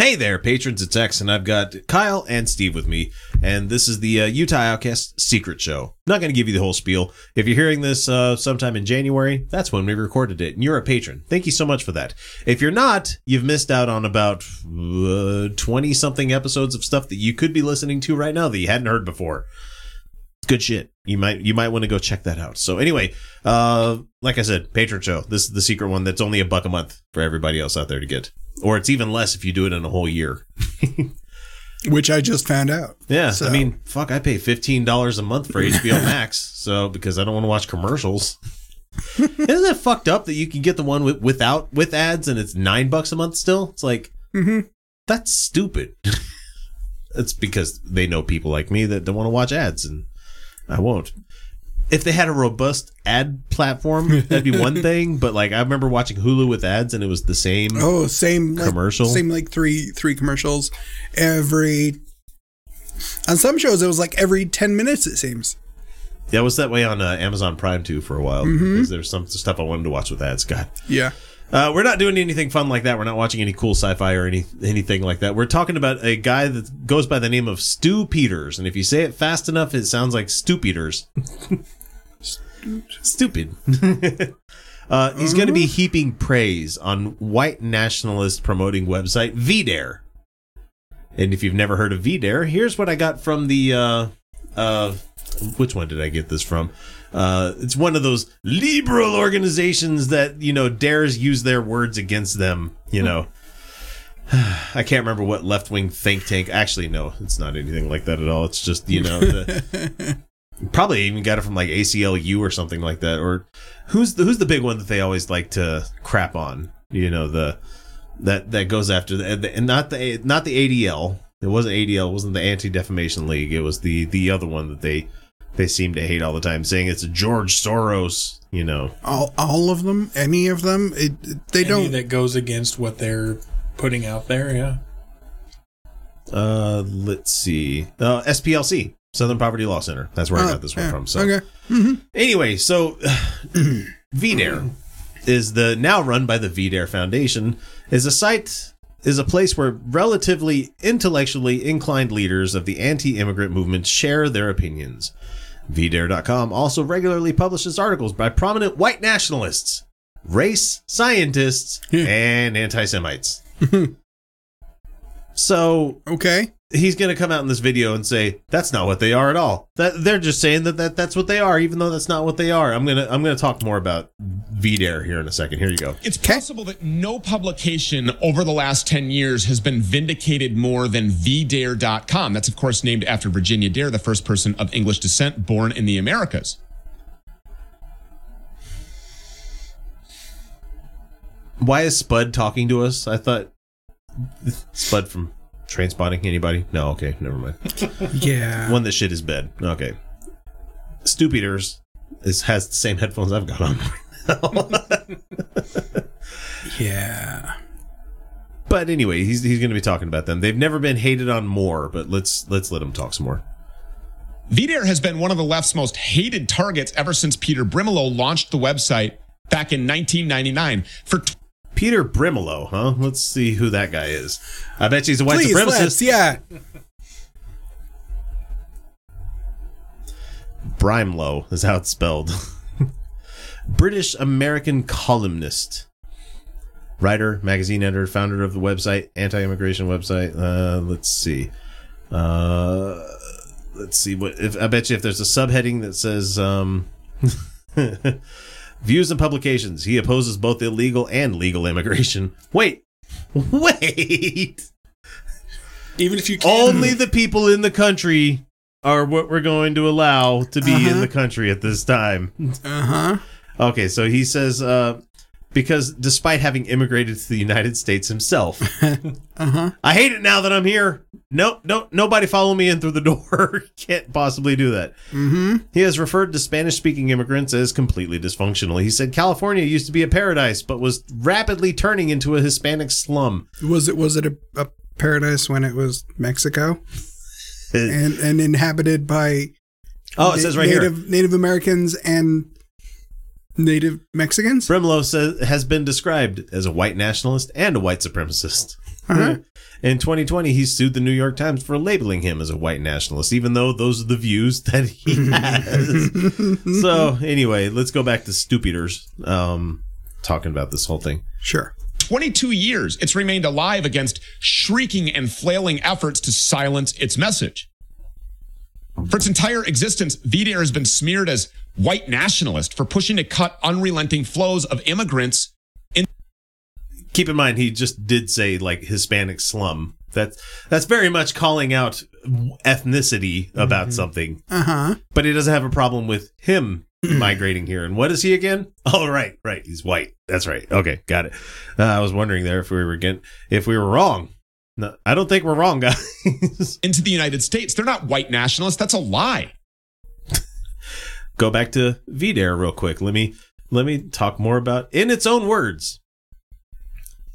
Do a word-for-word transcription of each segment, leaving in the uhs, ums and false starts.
Hey there, patrons, it's X, and I've got Kyle and Steve with me, and this is the uh, Utah Outcast Secret Show. I'm not going to give you the whole spiel. If you're hearing this uh, sometime in January, that's when we recorded it, and you're a patron. Thank you so much for that. If you're not, you've missed out on about twenty-something uh, episodes of stuff that you could be listening to right now that you hadn't heard before. Good shit. You might you might want to go check that out. So anyway, uh, like I said, Patreon show. This is the secret one that's only a buck a month for everybody else out there to get. Or it's even less if you do it in a whole year. Which I just found out. Yeah. So. I mean, fuck, I pay fifteen dollars a month for H B O Max. So because I don't want to watch commercials. Isn't that fucked up that you can get the one with, without with ads and it's nine bucks a month still? It's like, mm-hmm. That's stupid. It's because they know people like me that don't want to watch ads, and I won't. If they had a robust ad platform, that'd be one thing. But like, I remember watching Hulu with ads, and it was the same. Oh, same commercial. Like, same like three three commercials every. On some shows, it was like every ten minutes. It seems. Yeah, it was that way on uh, Amazon Prime too for a while. Mm-hmm. Because there's some stuff I wanted to watch with ads. God. Yeah. Uh, we're not doing anything fun like that. We're not watching any cool sci-fi or any anything like that. We're talking about a guy that goes by the name of Stu Peters. And if you say it fast enough, it sounds like Stu Peters. Stupid. uh, he's going to be heaping praise on white nationalist promoting website V DARE. And if you've never heard of V DARE, here's what I got from the... Uh, uh, which one did I get this from? Uh, it's one of those liberal organizations that, you know, dares use their words against them, you know. I can't remember what left-wing think tank. Actually, no, it's not anything like that at all. It's just, you know, the, probably even got it from like A C L U or something like that. Or who's the, who's the big one that they always like to crap on? You know, the that that goes after the, and not the not the A D L. It wasn't A D L. It wasn't the Anti-Defamation League. It was the the other one that they. They seem to hate all the time, saying it's George Soros, you know. All, all of them? Any of them? It, they any don't... that goes against what they're putting out there, yeah. Uh, let's see. Uh, S P L C, Southern Poverty Law Center. That's where uh, I got this one yeah. from. So. Okay. Mm-hmm. Anyway, so V DARE is the now run by the V DARE Foundation, is a site... is a place where relatively intellectually inclined leaders of the anti-immigrant movement share their opinions. V DARE dot com also regularly publishes articles by prominent white nationalists, race scientists, and anti-Semites. So, okay, he's going to come out in this video and say that's not what they are at all. That they're just saying that, that that's what they are, even though that's not what they are. I'm gonna I'm gonna talk more about V DARE here in a second. Here you go. It's possible that no publication over the last ten years has been vindicated more than V DARE dot com. That's of course named after Virginia Dare, the first person of English descent born in the Americas. Why is Spud talking to us? I thought. Spud from Trainspotting, anybody? No, okay, never mind. Yeah. One that shit is bed. Okay. Stu Peters is, has the same headphones I've got on right now. Yeah. But anyway, he's he's going to be talking about them. They've never been hated on more, but let's let's let him talk some more. V DARE has been one of the left's most hated targets ever since Peter Brimelow launched the website back in nineteen ninety-nine. For t- Peter Brimelow, huh? Let's see who that guy is. I bet you he's a white Please, supremacist. Let's, yeah. Brimelow is how it's spelled. British American columnist, writer, magazine editor, founder of the website, anti-immigration website. Uh, let's see. Uh, let's see what. If, I bet you if there's a subheading that says. Um, Views and publications. He opposes both illegal and legal immigration. Wait. Wait. Even if you can. Only the people in the country are what we're going to allow to be uh-huh. in the country at this time. Uh-huh. Okay, so he says, uh, because despite having immigrated to the United States himself. uh-huh. I hate it now that I'm here. No, no, nobody follow me in through the door. Can't possibly do that. Mm-hmm. He has referred to Spanish-speaking immigrants as completely dysfunctional. He said California used to be a paradise, but was rapidly turning into a Hispanic slum. Was it was it a, a paradise when it was Mexico and and inhabited by oh, it na- says right Native, here Native Americans and Native Mexicans? Brimelow says has been described as a white nationalist and a white supremacist. Uh-huh. In twenty twenty, he sued the New York Times for labeling him as a white nationalist, even though those are the views that he has. So anyway, let's go back to Stu Peters um, talking about this whole thing. Sure. twenty-two years, it's remained alive against shrieking and flailing efforts to silence its message. For its entire existence, V DARE has been smeared as white nationalist for pushing to cut unrelenting flows of immigrants. In- Keep in mind, he just did say, like, Hispanic slum. That's, that's very much calling out ethnicity about mm-hmm. something. Uh-huh. But he doesn't have a problem with him migrating here. And what is he again? Oh, right, right. He's white. That's right. Okay, got it. Uh, I was wondering there if we were getting, if we were wrong. No, I don't think we're wrong, guys. Into the United States. They're not white nationalists. That's a lie. Go back to V DARE real quick. Let me let me talk more about, in its own words.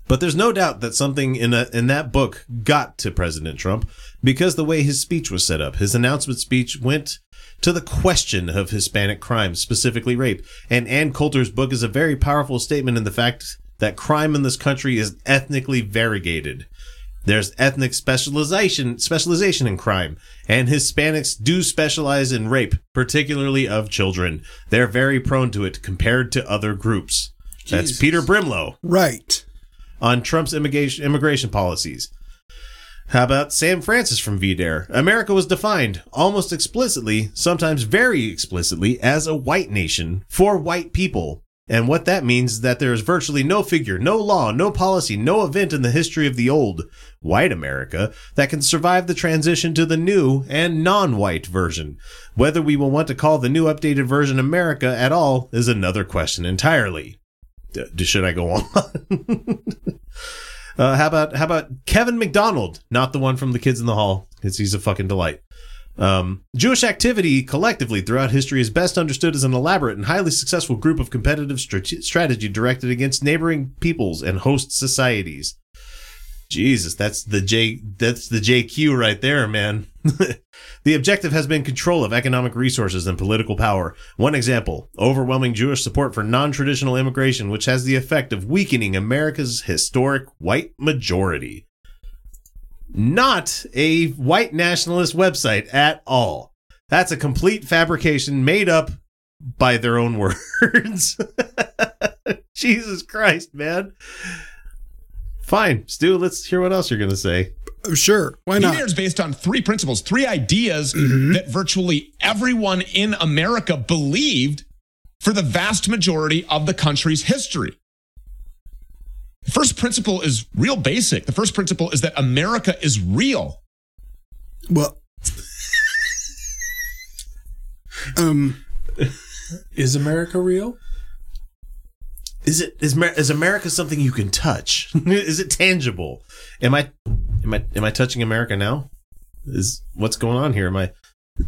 But there's no doubt that something in a, in that book got to President Trump because the way his speech was set up. His announcement speech went to the question of Hispanic crime, specifically rape. And Ann Coulter's book is a very powerful statement in the fact that crime in this country is ethnically variegated. There's ethnic specialization specialization in crime, and Hispanics do specialize in rape, particularly of children. They're very prone to it compared to other groups. Jesus. That's Peter Brimelow. Right. On Trump's immigration, immigration policies. How about Sam Francis from V DARE? America was defined almost explicitly, sometimes very explicitly, as a white nation for white people. And what that means is that there is virtually no figure, no law, no policy, no event in the history of the old white America that can survive the transition to the new and non-white version. Whether we will want to call the new updated version America at all is another question entirely. D- should I go on? uh, how about how about Kevin McDonald? Not the one from The Kids in the Hall, because he's a fucking delight. Um, Jewish activity collectively throughout history is best understood as an elaborate and highly successful group of competitive strate- strategy directed against neighboring peoples and host societies. Jesus, that's the J, that's the J Q right there, man. The objective has been control of economic resources and political power. One example, overwhelming Jewish support for non-traditional immigration, which has the effect of weakening America's historic white majority. Not a white nationalist website at all. That's a complete fabrication made up by their own words. Jesus Christ, man. Fine, Stu, let's hear what else you're going to say. Sure, why not? V DARE is based on three principles, three ideas mm-hmm. that virtually everyone in America believed for the vast majority of the country's history. The first principle is real basic. The first principle is that America is real. Well, um, is America real? Is it is is America something you can touch? Is it tangible? Am I am I am I touching America now? Is what's going on here? Am I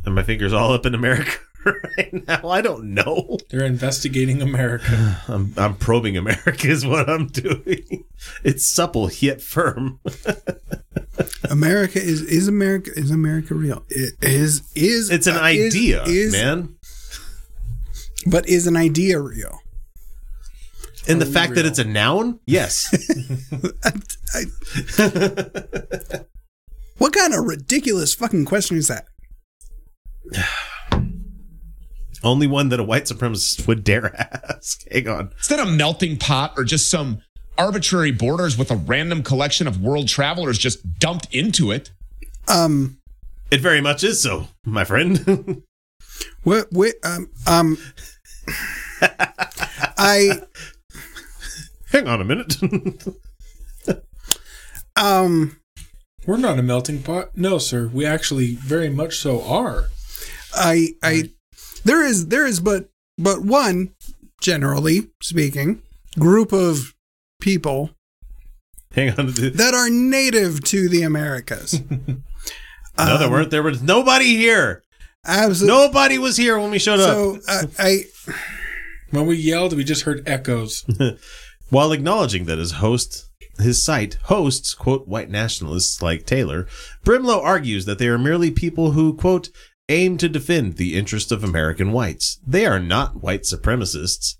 are my fingers all up in America right now? I don't know. They're investigating America. I'm, I'm probing America is what I'm doing. It's supple yet firm. America is is America is America real? It is is it's an uh, idea, is, is, man. But is an idea real? And the Only fact real. that it's a noun? Yes. I, I, what kind of ridiculous fucking question is that? Only one that a white supremacist would dare ask. Hang on. It's not a melting pot or just some arbitrary borders with a random collection of world travelers just dumped into it. Um, It very much is so, my friend. What? Wait, um, um, I... Hang on a minute. um, We're not a melting pot. No, sir. We actually very much so are. I, I, there is, there is but, but one, generally speaking, group of people Hang on to that are native to the Americas. um, no, there weren't. There was nobody here. Absolutely. Nobody was here when we showed so, up. So I, I, when we yelled, we just heard echoes. While acknowledging that his host, his site hosts, quote, white nationalists like Taylor, Brimelow argues that they are merely people who, quote, aim to defend the interests of American whites. They are not white supremacists.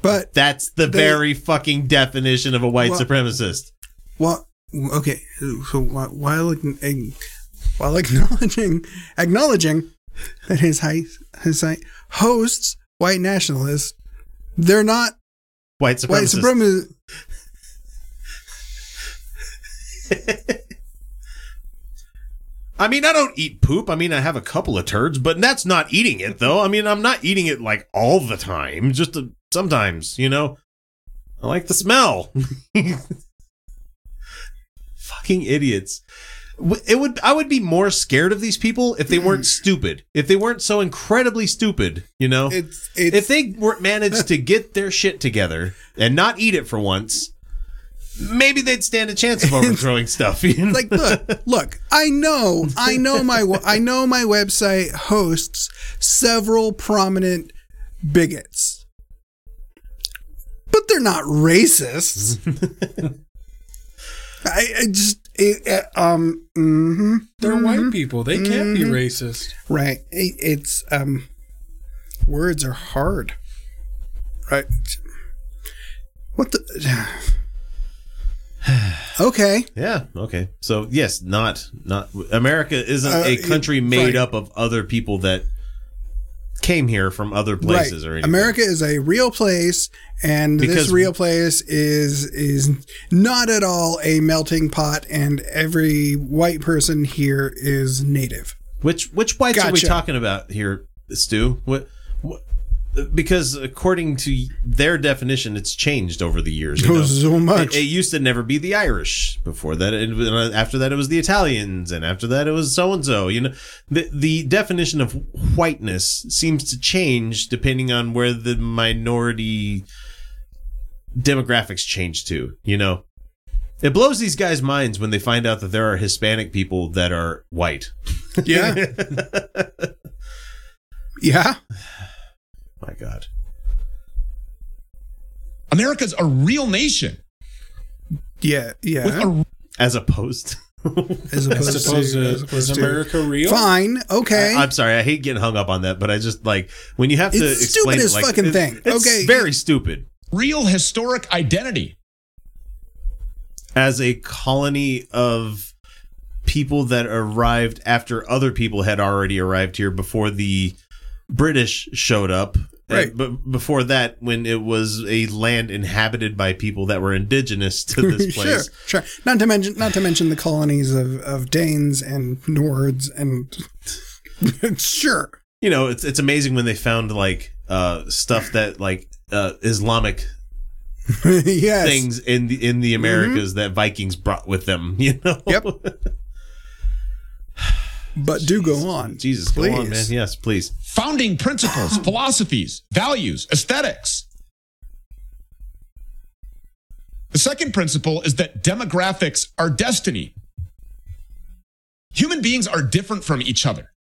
But that's the they, very fucking definition of a white well, supremacist. Well, Okay, so while while acknowledging acknowledging that his high, his high hosts white nationalists, they're not white supremacists. White supremacists. I mean, I don't eat poop. I mean, I have a couple of turds, but that's not eating it, though. I mean, I'm not eating it like all the time. Just uh, sometimes, you know. I like the smell. Fucking idiots. It would I would be more scared of these people if they weren't stupid. If they weren't so incredibly stupid, you know? It's, it's, if they weren't managed to get their shit together and not eat it for once, maybe they'd stand a chance of overthrowing stuff. You know? Like, look, look, I know, I know my I know my website hosts several prominent bigots. But they're not racists. I, I just it, um mm-hmm, they're mm-hmm, white people. They can't mm-hmm. be racist, right? It, it's um words are hard, right? What the? Okay. Yeah. Okay. So yes, not not America isn't uh, a country it, made right. up of other people that came here from other places right. or anything. America is a real place, and because this real place is is not at all a melting pot, and every white person here is native. Which which whites gotcha. Are we talking about here, Stu? What, what? Because according to their definition, it's changed over the years. You know? So much. It, it used to never be the Irish. Before that, it, after that, it was the Italians, and after that, it was so and so. You know, the the definition of whiteness seems to change depending on where the minority demographics change to. You know, it blows these guys' minds when they find out that there are Hispanic people that are white. Yeah. Yeah. My God. America's a real nation. Yeah, yeah. A, as opposed to... as opposed, as opposed to... As opposed is to, America real? Fine, okay. I, I'm sorry, I hate getting hung up on that, but I just, like, when you have it's to explain... It's the stupidest fucking thing. It's, it's okay. very stupid. Real historic identity. As a colony of people that arrived after other people had already arrived here before the British showed up. Right. But before that, when it was a land inhabited by people that were indigenous to this place. Sure, sure. Not to mention not to mention the colonies of, of Danes and Nords and sure. You know, it's it's amazing when they found like uh, stuff that like uh, Islamic yes. things in the in the Americas mm-hmm. that Vikings brought with them, you know. Yep. But Jeez. do go on. Jesus, please. Go on, man. Yes, please. Founding principles, philosophies, values, aesthetics. The second principle is that demographics are destiny. Human beings are different from each other.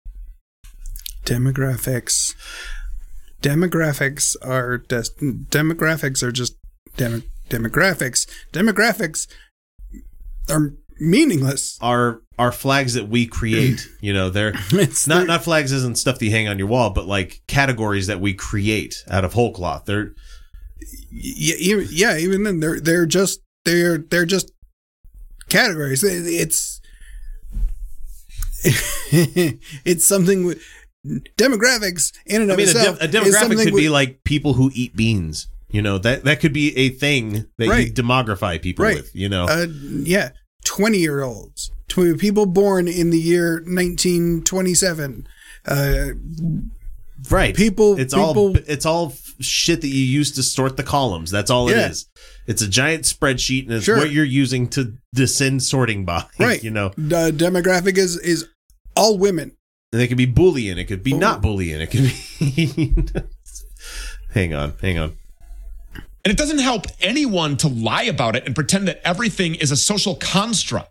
Demographics. Demographics are destiny. Demographics are just dem- demographics. Demographics are meaningless. Are... Are flags that we create, you know, they're it's not, not flags isn't stuff that you hang on your wall, but like categories that we create out of whole cloth. They're yeah, yeah. Even then, they're they're just they're they're just categories. It's it's something with demographics in and of I mean, itself. A, de- a demographic could we- be like people who eat beans. You know that that could be a thing that right. you demographize people right. with. You know, uh, yeah, twenty year olds. To people born in the year nineteen twenty-seven, uh, right? People, it's people, all it's all shit that you use to sort the columns. That's all yeah. it is. It's a giant spreadsheet, and it's sure. what you're using to descend sorting by. Right? You know, the demographic is is all women. And they could be Boolean. It could be oh. not Boolean. It could be. hang on, hang on. And it doesn't help anyone to lie about it and pretend that everything is a social construct.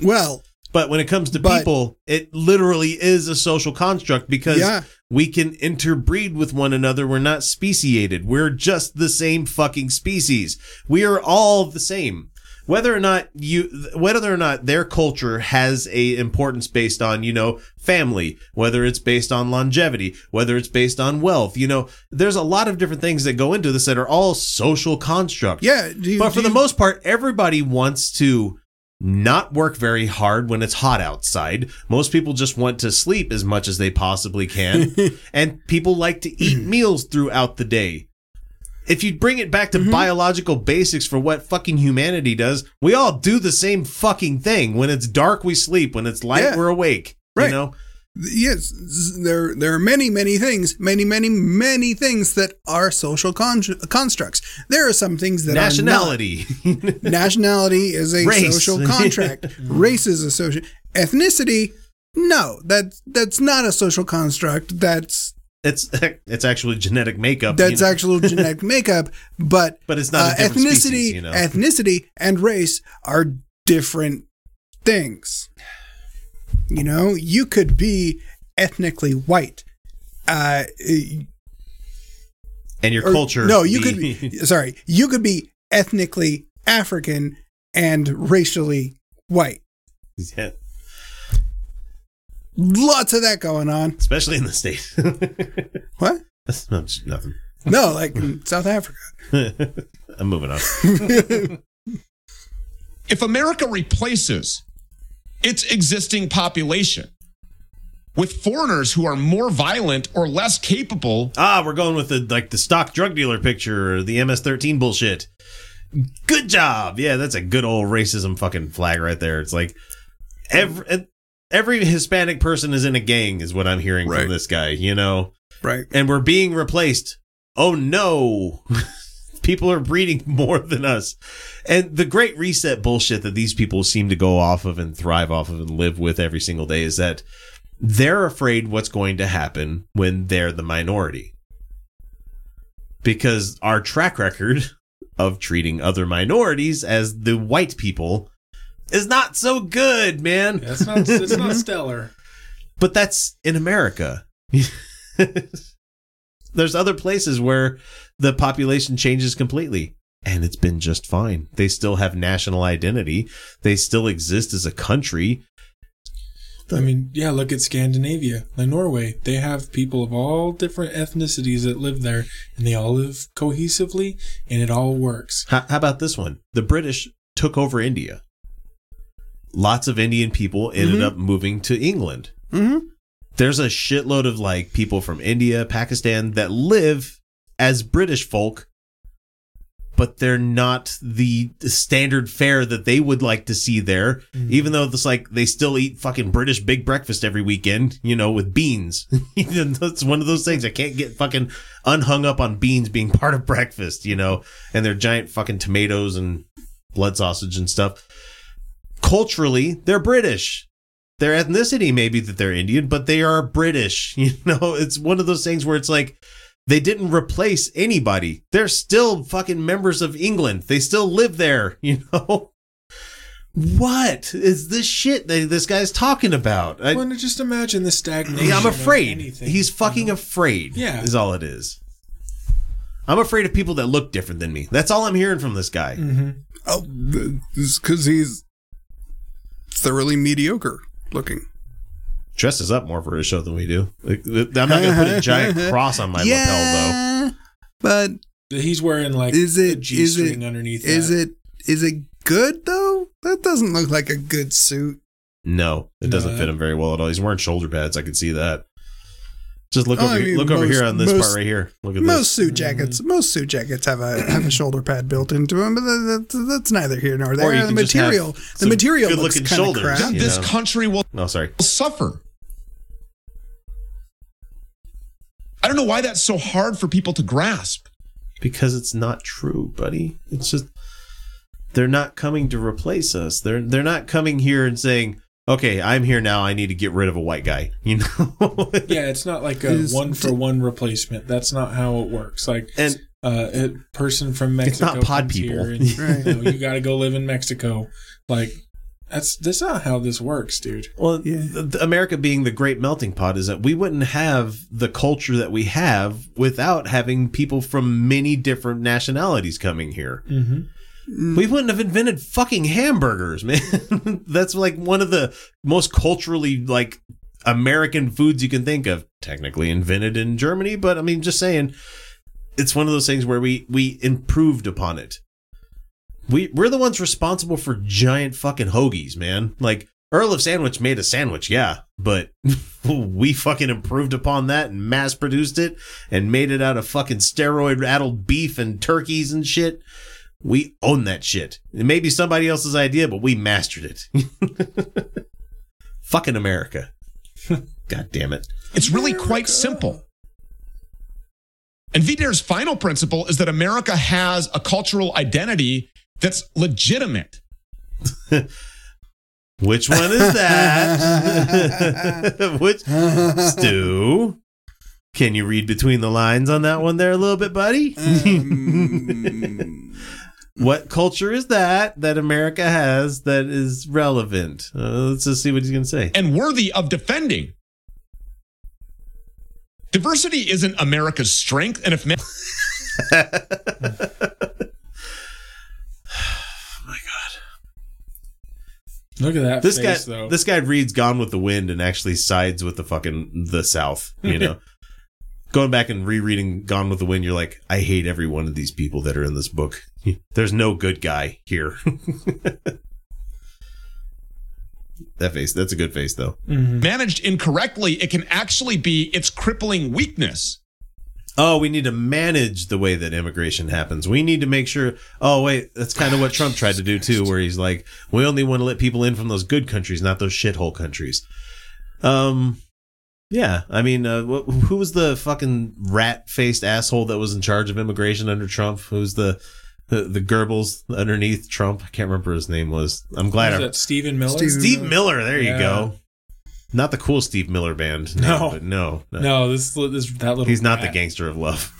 Well, but when it comes to but, people, it literally is a social construct because yeah. we can interbreed with one another. We're not speciated. We're just the same fucking species. We are all the same. Whether or not you, whether or not their culture has a importance based on, you know, family, whether it's based on longevity, whether it's based on wealth, you know, there's a lot of different things that go into this that are all social constructs. Yeah. Do you, but for do the you, most part, everybody wants to not work very hard when it's hot outside. Most people just want to sleep as much as they possibly can. And people like to eat meals throughout the day. If you bring it back to mm-hmm. biological basics for what fucking humanity does, we all do the same fucking thing. When it's dark, we sleep. When it's light, yeah. we're awake. Right. You know? Yes, there there are many, many things, many, many, many things that are social con- constructs. There are some things that nationality. are not. Nationality is a Race. social contract. Race is a social. Ethnicity, no, that that's not a social construct. That's it's it's actually genetic makeup. That's you know? actual genetic makeup, but but it's not uh, a different ethnicity. Species, you know? Ethnicity and race are different things. You know, you could be ethnically white. Uh, and your or, culture. No, you could be, sorry, you could be ethnically African and racially white. Yeah. Lots of that going on. Especially in the States. What? That's not just nothing. No, like South Africa. I'm moving on. If America replaces its existing population with foreigners who are more violent or less capable. Ah, we're going with the like the stock drug dealer picture or the M S thirteen bullshit. Good job. Yeah, that's a good old racism fucking flag right there. It's like every every Hispanic person is in a gang is what I'm hearing right. from this guy, you know. Right. And we're being replaced. Oh no. People are breeding more than us. And the Great Reset bullshit that these people seem to go off of and thrive off of and live with every single day is that they're afraid what's going to happen when they're the minority. Because our track record of treating other minorities as the white people is not so good, man. Yeah, it's not, it's not stellar. But that's in America. There's other places where the population changes completely, and it's been just fine. They still have national identity. They still exist as a country. I mean, yeah, look at Scandinavia, like Norway. They have people of all different ethnicities that live there, and they all live cohesively, and it all works. How, how about this one? The British took over India. Lots of Indian people ended mm-hmm. up moving to England. Mm-hmm. There's a shitload of like people from India, Pakistan that live as British folk, but they're not the standard fare that they would like to see there, mm-hmm. even though it's like they still eat fucking British big breakfast every weekend, you know, with beans. That's one of those things. I can't get fucking unhung up on beans being part of breakfast, you know, and their giant fucking tomatoes and blood sausage and stuff. Culturally, they're British. Their ethnicity may be that they're Indian, but they are British. You know, it's one of those things where it's like they didn't replace anybody. They're still fucking members of England. They still live there, you know? What is this shit that this guy's talking about? I want to just imagine the stagnation. I'm afraid. He's fucking you know? afraid yeah. is all it is. I'm afraid of people that look different than me. That's all I'm hearing from this guy. Mm-hmm. Oh, it's because he's thoroughly mediocre looking. Dresses up more for his show than we do. I'm not going to put a giant cross on my yeah, lapel, though. But he's wearing like is it, a G-string underneath that. Is it, is it good, though? That doesn't look like a good suit. No, it doesn't no. fit him very well at all. He's wearing shoulder pads. I can see that. Just look oh, over, I mean, look most, over here on this most, part right here. Look at most this. suit jackets. Mm-hmm. Most suit jackets have a have a shoulder pad built into them, but that, that, that's neither here nor there. Or you the, can material, just have the material, the material looks kind of crap. This know? country will. No, sorry. Will suffer. I don't know why that's so hard for people to grasp. Because it's not true, buddy. It's just they're not coming to replace us. They're they're not coming here and saying, okay, I'm here now. I need to get rid of a white guy. You know? Yeah, it's not like a one-for-one replacement. That's not how it works. Like and uh, a person from Mexico, it's not pod people. And, right. You know, you got to go live in Mexico. Like that's that's not how this works, dude. Well, yeah. the, the America being the great melting pot is that we wouldn't have the culture that we have without having people from many different nationalities coming here. Mm-hmm. We wouldn't have invented fucking hamburgers, man. That's like one of the most culturally like American foods you can think of. Technically invented in Germany, but I mean, just saying, it's one of those things where we we improved upon it. we we're the ones responsible for giant fucking hoagies, man. Like, Earl of Sandwich made a sandwich, yeah, but we fucking improved upon that and mass produced it and made it out of fucking steroid-addled beef and turkeys and shit. We own that shit. It may be somebody else's idea, but we mastered it. Fucking America. God damn it. It's really America. Quite simple. And V DARE's final principle is that America has a cultural identity that's legitimate. Which one is that? Which Stu? Can you read between the lines on that one there a little bit, buddy? Um, what culture is that that America has that is relevant? Uh, let's just see what he's going to say. And worthy of defending. Diversity isn't America's strength, and if men- Look at that this face, guy, though. This guy reads Gone with the Wind and actually sides with the fucking the South, you know? Going back and rereading Gone with the Wind, you're like, I hate every one of these people that are in this book. There's no good guy here. That face, that's a good face, though. Mm-hmm. Managed incorrectly, it can actually be its crippling weakness. Oh, we need to manage the way that immigration happens. We need to make sure. Oh, wait, that's kind of what Trump tried to do, too, where he's like, we only want to let people in from those good countries, not those shithole countries. Um, yeah, I mean, uh, wh- who was the fucking rat-faced asshole that was in charge of immigration under Trump? Who's the the, the Goebbels underneath Trump? I can't remember his name was. I'm glad. Was I- that Stephen Miller? Steve, Steve Miller. Miller. There yeah. you go. Not the cool Steve Miller band. No, no, but no, no. no this, this that little. He's not rat. The gangster of love.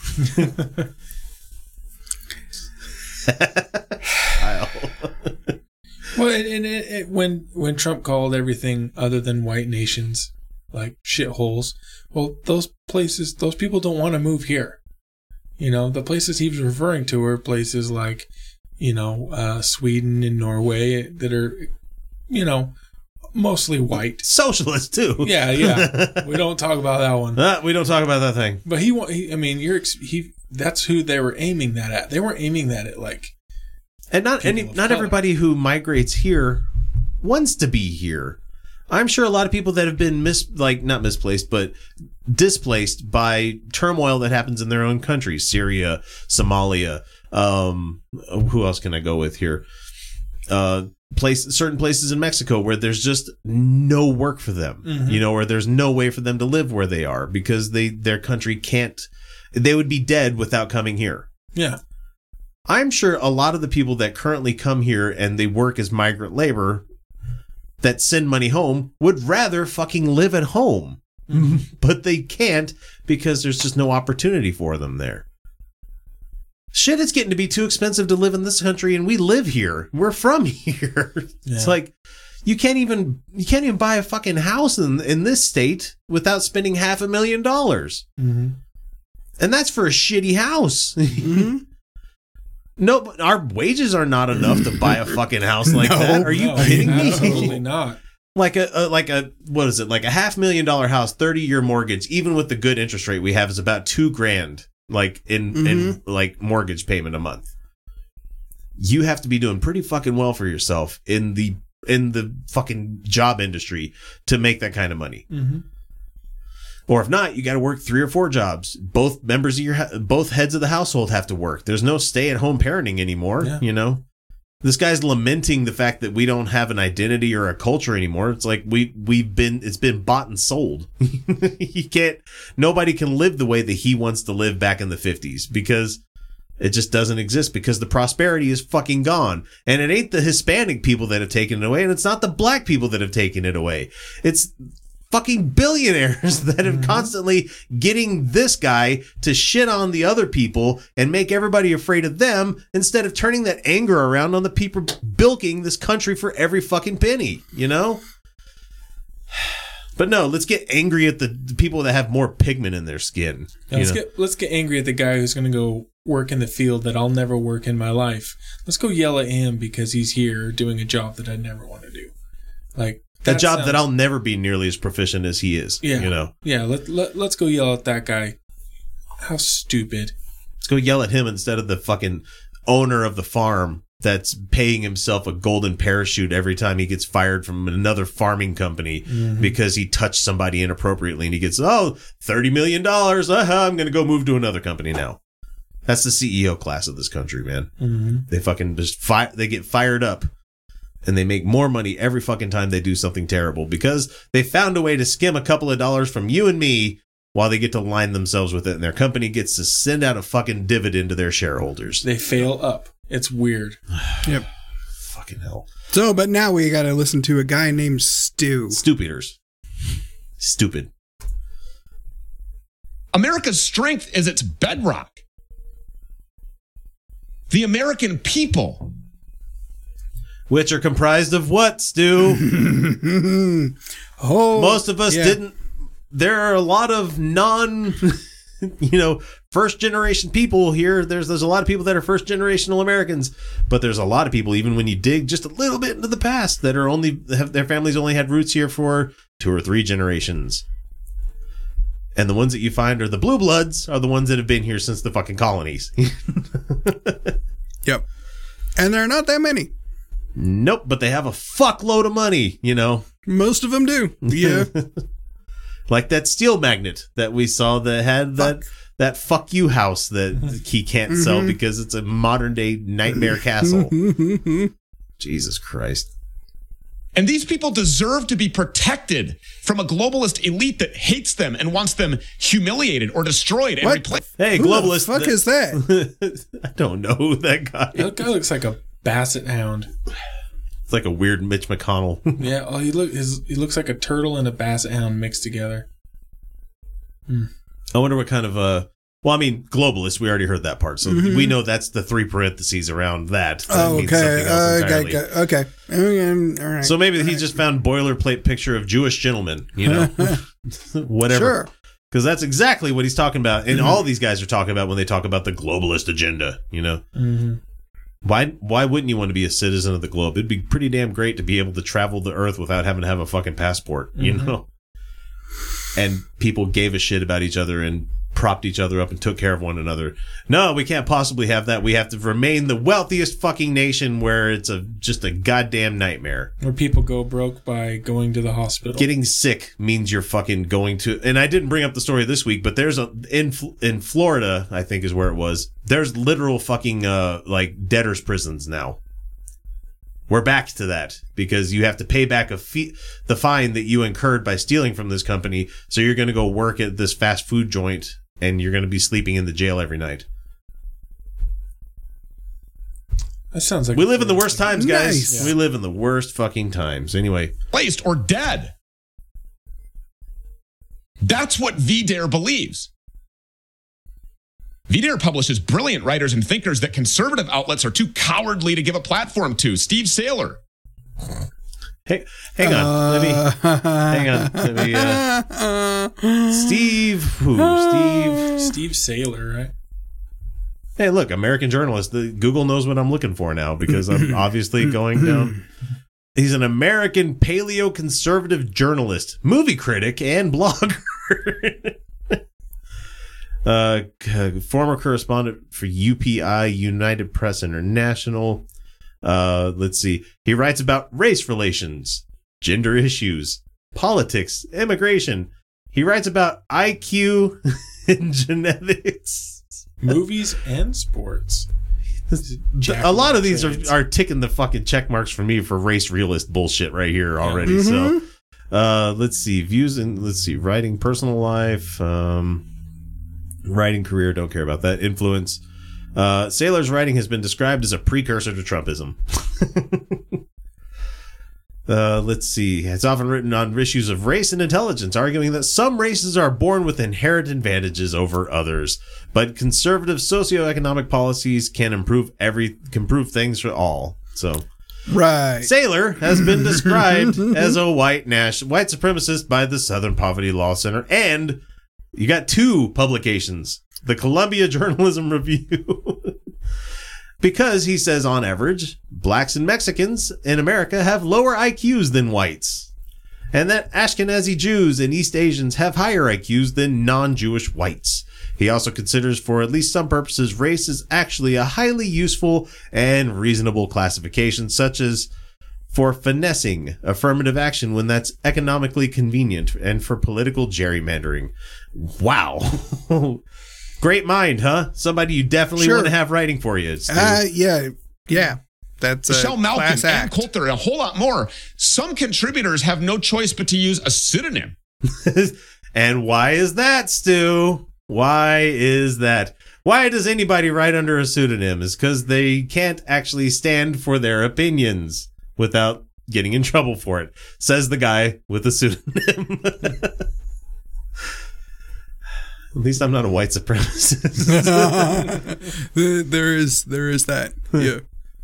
Well, and, and it, it, when when Trump called everything other than white nations like shitholes, well, those places, those people don't want to move here. You know, the places he was referring to are places like, you know, uh, Sweden and Norway that are, you know. Mostly white. Socialist, too. Yeah, yeah. We don't talk about that one. Uh, we don't talk about that thing. But he, he I mean, you're he. That's who they were aiming that at. They weren't aiming that at, like... And not any, not color. Everybody who migrates here wants to be here. I'm sure a lot of people that have been, mis like, not misplaced, but displaced by turmoil that happens in their own country. Syria, Somalia, um, who else can I go with here? Uh... Place certain places in Mexico where there's just no work for them, mm-hmm. you know, or there's no way for them to live where they are because they their country can't. They would be dead without coming here. Yeah, I'm sure a lot of the people that currently come here and they work as migrant labor that send money home would rather fucking live at home, mm-hmm. but they can't because there's just no opportunity for them there. Shit, it's getting to be too expensive to live in this country, and we live here. We're from here. Yeah. It's like you can't even you can't even buy a fucking house in in this state without spending half a million dollars, mm-hmm. and that's for a shitty house. Mm-hmm. No, but our wages are not enough to buy a fucking house like no, that. Are you no, kidding me? Absolutely not. Like a, a like a what is it? Like a half million dollar house, thirty year mortgage, even with the good interest rate we have, is about two grand. Like in, mm-hmm. in like mortgage payment a month. You have to be doing pretty fucking well for yourself in the in the fucking job industry to make that kind of money. Mm-hmm. Or if not, you got to work three or four jobs. Both members of your both heads of the household have to work. There's no stay at home parenting anymore. Yeah. You know, this guy's lamenting the fact that we don't have an identity or a culture anymore. It's like we we've been it's been bought and sold. You can't nobody can live the way that he wants to live back in the fifties because it just doesn't exist because the prosperity is fucking gone. And it ain't the Hispanic people that have taken it away, and it's not the black people that have taken it away. It's fucking billionaires that are constantly getting this guy to shit on the other people and make everybody afraid of them instead of turning that anger around on the people bilking this country for every fucking penny, you know? But no, let's get angry at the, the people that have more pigment in their skin. Now, let's, get, let's get angry at the guy who's going to go work in the field that I'll never work in my life. Let's go yell at him because he's here doing a job that I never want to do. Like, That, that job sounds, that I'll never be nearly as proficient as he is. Yeah. You know? Yeah. Let, let, let's go yell at that guy. How stupid. Let's go yell at him instead of the fucking owner of the farm that's paying himself a golden parachute every time he gets fired from another farming company mm-hmm. because he touched somebody inappropriately, and he gets, oh, thirty million dollars. Uh-huh, I'm going to go move to another company now. That's the C E O class of this country, man. Mm-hmm. They fucking just fi- they get fired up, and they make more money every fucking time they do something terrible because they found a way to skim a couple of dollars from you and me while they get to line themselves with it, and their company gets to send out a fucking dividend to their shareholders. They fail up. It's weird. Yep. Fucking hell. So, but now we got to listen to a guy named Stu. Stu Peters. Stupid. America's strength is its bedrock. The American people. Which are comprised of what, Stu? oh, Most of us yeah. didn't. There are a lot of non, you know, first generation people here. There's there's a lot of people that are first generational Americans, but there's a lot of people, even when you dig just a little bit into the past, that are only have, their families only had roots here for two or three generations. And the ones that you find are the blue bloods are the ones that have been here since the fucking colonies. Yep. And there are not that many. Nope, but they have a fuckload of money, you know. Most of them do. Yeah. Like that steel magnet that we saw that had fuck. that that fuck you house that he can't mm-hmm. sell because it's a modern day nightmare castle. Jesus Christ. And these people deserve to be protected from a globalist elite that hates them and wants them humiliated or destroyed. What? And replaced. Hey, who globalist. What the fuck the- is that? I don't know who that guy is. That guy looks like a basset hound. It's like a weird Mitch McConnell. Yeah, oh, he look his, he looks like a turtle and a basset hound mixed together. Hmm. I wonder what kind of uh well, I mean, globalist, we already heard that part. So mm-hmm. we know that's the three parentheses around that. that oh, means okay. Uh, okay. Okay. Okay. All right. So maybe All he right. just found boilerplate picture of Jewish gentlemen, you know. Whatever. Sure. Because that's exactly what he's talking about. And mm-hmm. all these guys are talking about when they talk about the globalist agenda, you know. Mm-hmm. Why why wouldn't you want to be a citizen of the globe? It'd be pretty damn great to be able to travel the earth without having to have a fucking passport, you mm-hmm. know? And people gave a shit about each other and propped each other up and took care of one another. No, we can't possibly have that. We have to remain the wealthiest fucking nation where it's a just a goddamn nightmare. Where people go broke by going to the hospital. Getting sick means you're fucking going to... And I didn't bring up the story this week, but there's a... In, in Florida, I think is where it was, there's literal fucking, uh, like, debtor's prisons now. We're back to that because you have to pay back a fee, the fine that you incurred by stealing from this company. So you're going to go work at this fast food joint and you're going to be sleeping in the jail every night. That sounds like we live in the worst times, guys. Nice. Yeah. We live in the worst fucking times. Anyway, placed or dead. That's what V DARE believes. V DARE publishes brilliant writers and thinkers that conservative outlets are too cowardly to give a platform to. Steve Sailer. Hey, hang on. Uh, let me, hang on. Let me, uh, uh, Steve, who? Uh, Steve. Steve Sailer, right? Hey, look, American journalist. The, Google knows what I'm looking for now because I'm obviously going down. He's an American paleo-conservative journalist, movie critic, and blogger. Uh, former correspondent for U P I, United Press International. Uh, let's see. He writes about race relations, gender issues, politics, immigration. He writes about I Q and genetics, movies, and sports. A lot of these are, are ticking the fucking check marks for me for race realist bullshit right here already. Yeah. Mm-hmm. So, uh, let's see. Views and let's see. Writing, personal life. Um, Writing career, don't care about that. Influence. Uh, Sailor's writing has been described as a precursor to Trumpism. uh, let's see. It's often written on issues of race and intelligence, arguing that some races are born with inherent advantages over others, but conservative socioeconomic policies can improve every can improve things for all. So, right. Sailor has been described as a white national, white supremacist by the Southern Poverty Law Center and. You got two publications, the Columbia Journalism Review, because he says, on average, blacks and Mexicans in America have lower I Qs than whites. and that Ashkenazi Jews and East Asians have higher I Qs than non-Jewish whites. He also considers, for at least some purposes, race is actually a highly useful and reasonable classification, such as for finessing affirmative action when that's economically convenient, and for political gerrymandering. Wow. Great mind, huh? Somebody you definitely sure. want to have writing for you. Uh, yeah, yeah. That's Michelle Malkin, Ann Coulter, and a whole lot more. Some contributors have no choice but to use a pseudonym. And why is that, Stu? Why is that? Why does anybody write under a pseudonym? Is because they can't actually stand for their opinions without getting in trouble for it, says the guy with a pseudonym. At least I'm not a white supremacist. there is there is that. Yeah.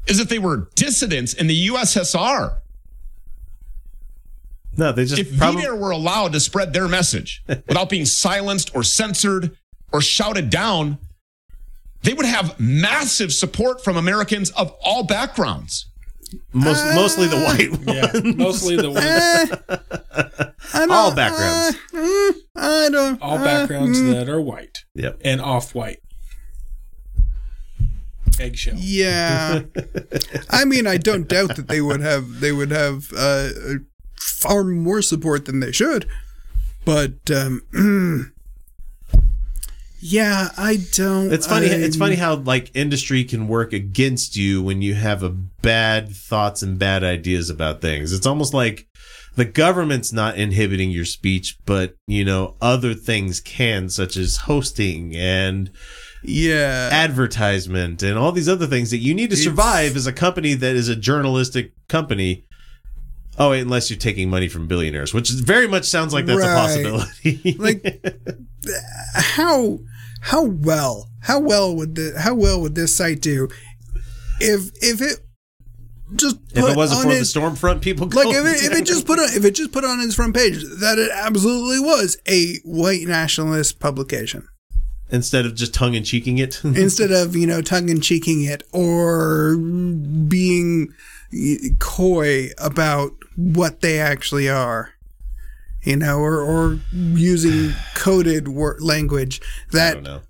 Is that they were dissidents in the U S S R. No, they just. If VDARE prob- were allowed to spread their message without being silenced or censored or shouted down, they would have massive support from Americans of all backgrounds. Most, uh, mostly the white ones. Yeah, mostly the ones. Uh, all backgrounds. Uh, I don't. All backgrounds uh, that are white. Yep. And off-white. Eggshell. Yeah. I mean, I don't doubt that they would have. They would have uh, far more support than they should. But um, yeah, I don't. It's funny. I'm, it's funny how like industry can work against you when you have a bad thoughts and bad ideas about things. It's almost like the government's not inhibiting your speech, but you know other things can, such as hosting and. Yeah, advertisement and all these other things that you need to survive it's, as a company that is a journalistic company. Oh, unless you're taking money from billionaires, which very much sounds like that's right. a possibility. Like, how how well how well would the how well would this site do if if it just put if it wasn't for its, the Stormfront people? Like if it, if it just put on, if it just put on its front page that it absolutely was a white nationalist publication. Instead of just tongue-in-cheeking it? Instead of, you know, tongue-in-cheeking it or being coy about what they actually are, you know, or, or using coded word language that, I don't know.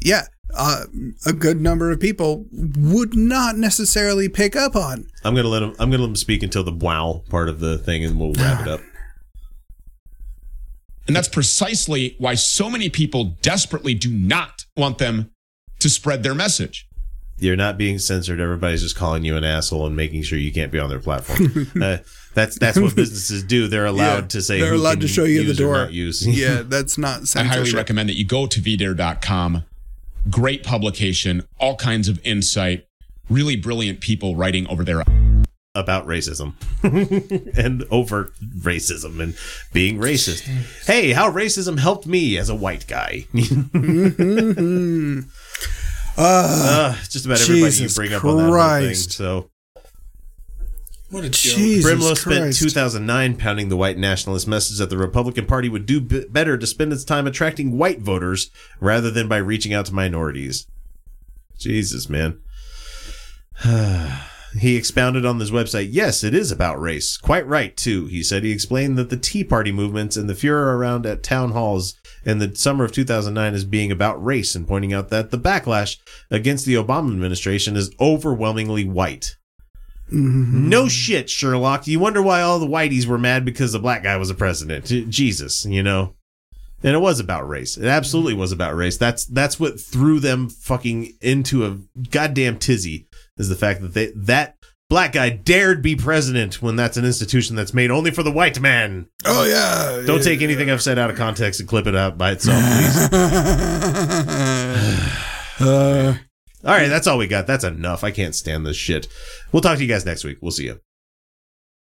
yeah, uh, a good number of people would not necessarily pick up on. I'm going to let them, I'm going to let them speak until the wow part of the thing and we'll wrap it up. And that's precisely why so many people desperately do not want them to spread their message. You're not being censored. Everybody's just calling you an asshole and making sure you can't be on their platform. uh, that's that's what businesses do. They're allowed yeah, to say they're allowed to show you the door. Yeah, that's not censorship. I highly recommend that you go to V dare dot com. Great publication, all kinds of insight, really brilliant people writing over there. About racism and overt racism and being racist. Hey, how racism helped me as a white guy. mm-hmm. uh, uh, just about everybody Jesus you bring Christ. Up on that thing. So, what a joke. Brimelow spent two thousand nine pounding the white nationalist message that the Republican Party would do b- better to spend its time attracting white voters rather than by reaching out to minorities. Jesus, man. He expounded on this website. Yes, it is about race. Quite right, too, he said. He explained that the Tea Party movements and the furor around at town halls in the summer of two thousand nine is being about race, and pointing out that the backlash against the Obama administration is overwhelmingly white. Mm-hmm. No shit, Sherlock. You wonder why all the whiteys were mad because the black guy was a president. Jesus, you know. And it was about race. It absolutely was about race. That's that's what threw them fucking into a goddamn tizzy. Is the fact that they, that black guy dared be president when that's an institution that's made only for the white man. Oh, yeah. Don't yeah, take yeah. anything I've said out of context and clip it out by itself, please. uh, all right, that's all we got. That's enough. I can't stand this shit. We'll talk to you guys next week. We'll see you.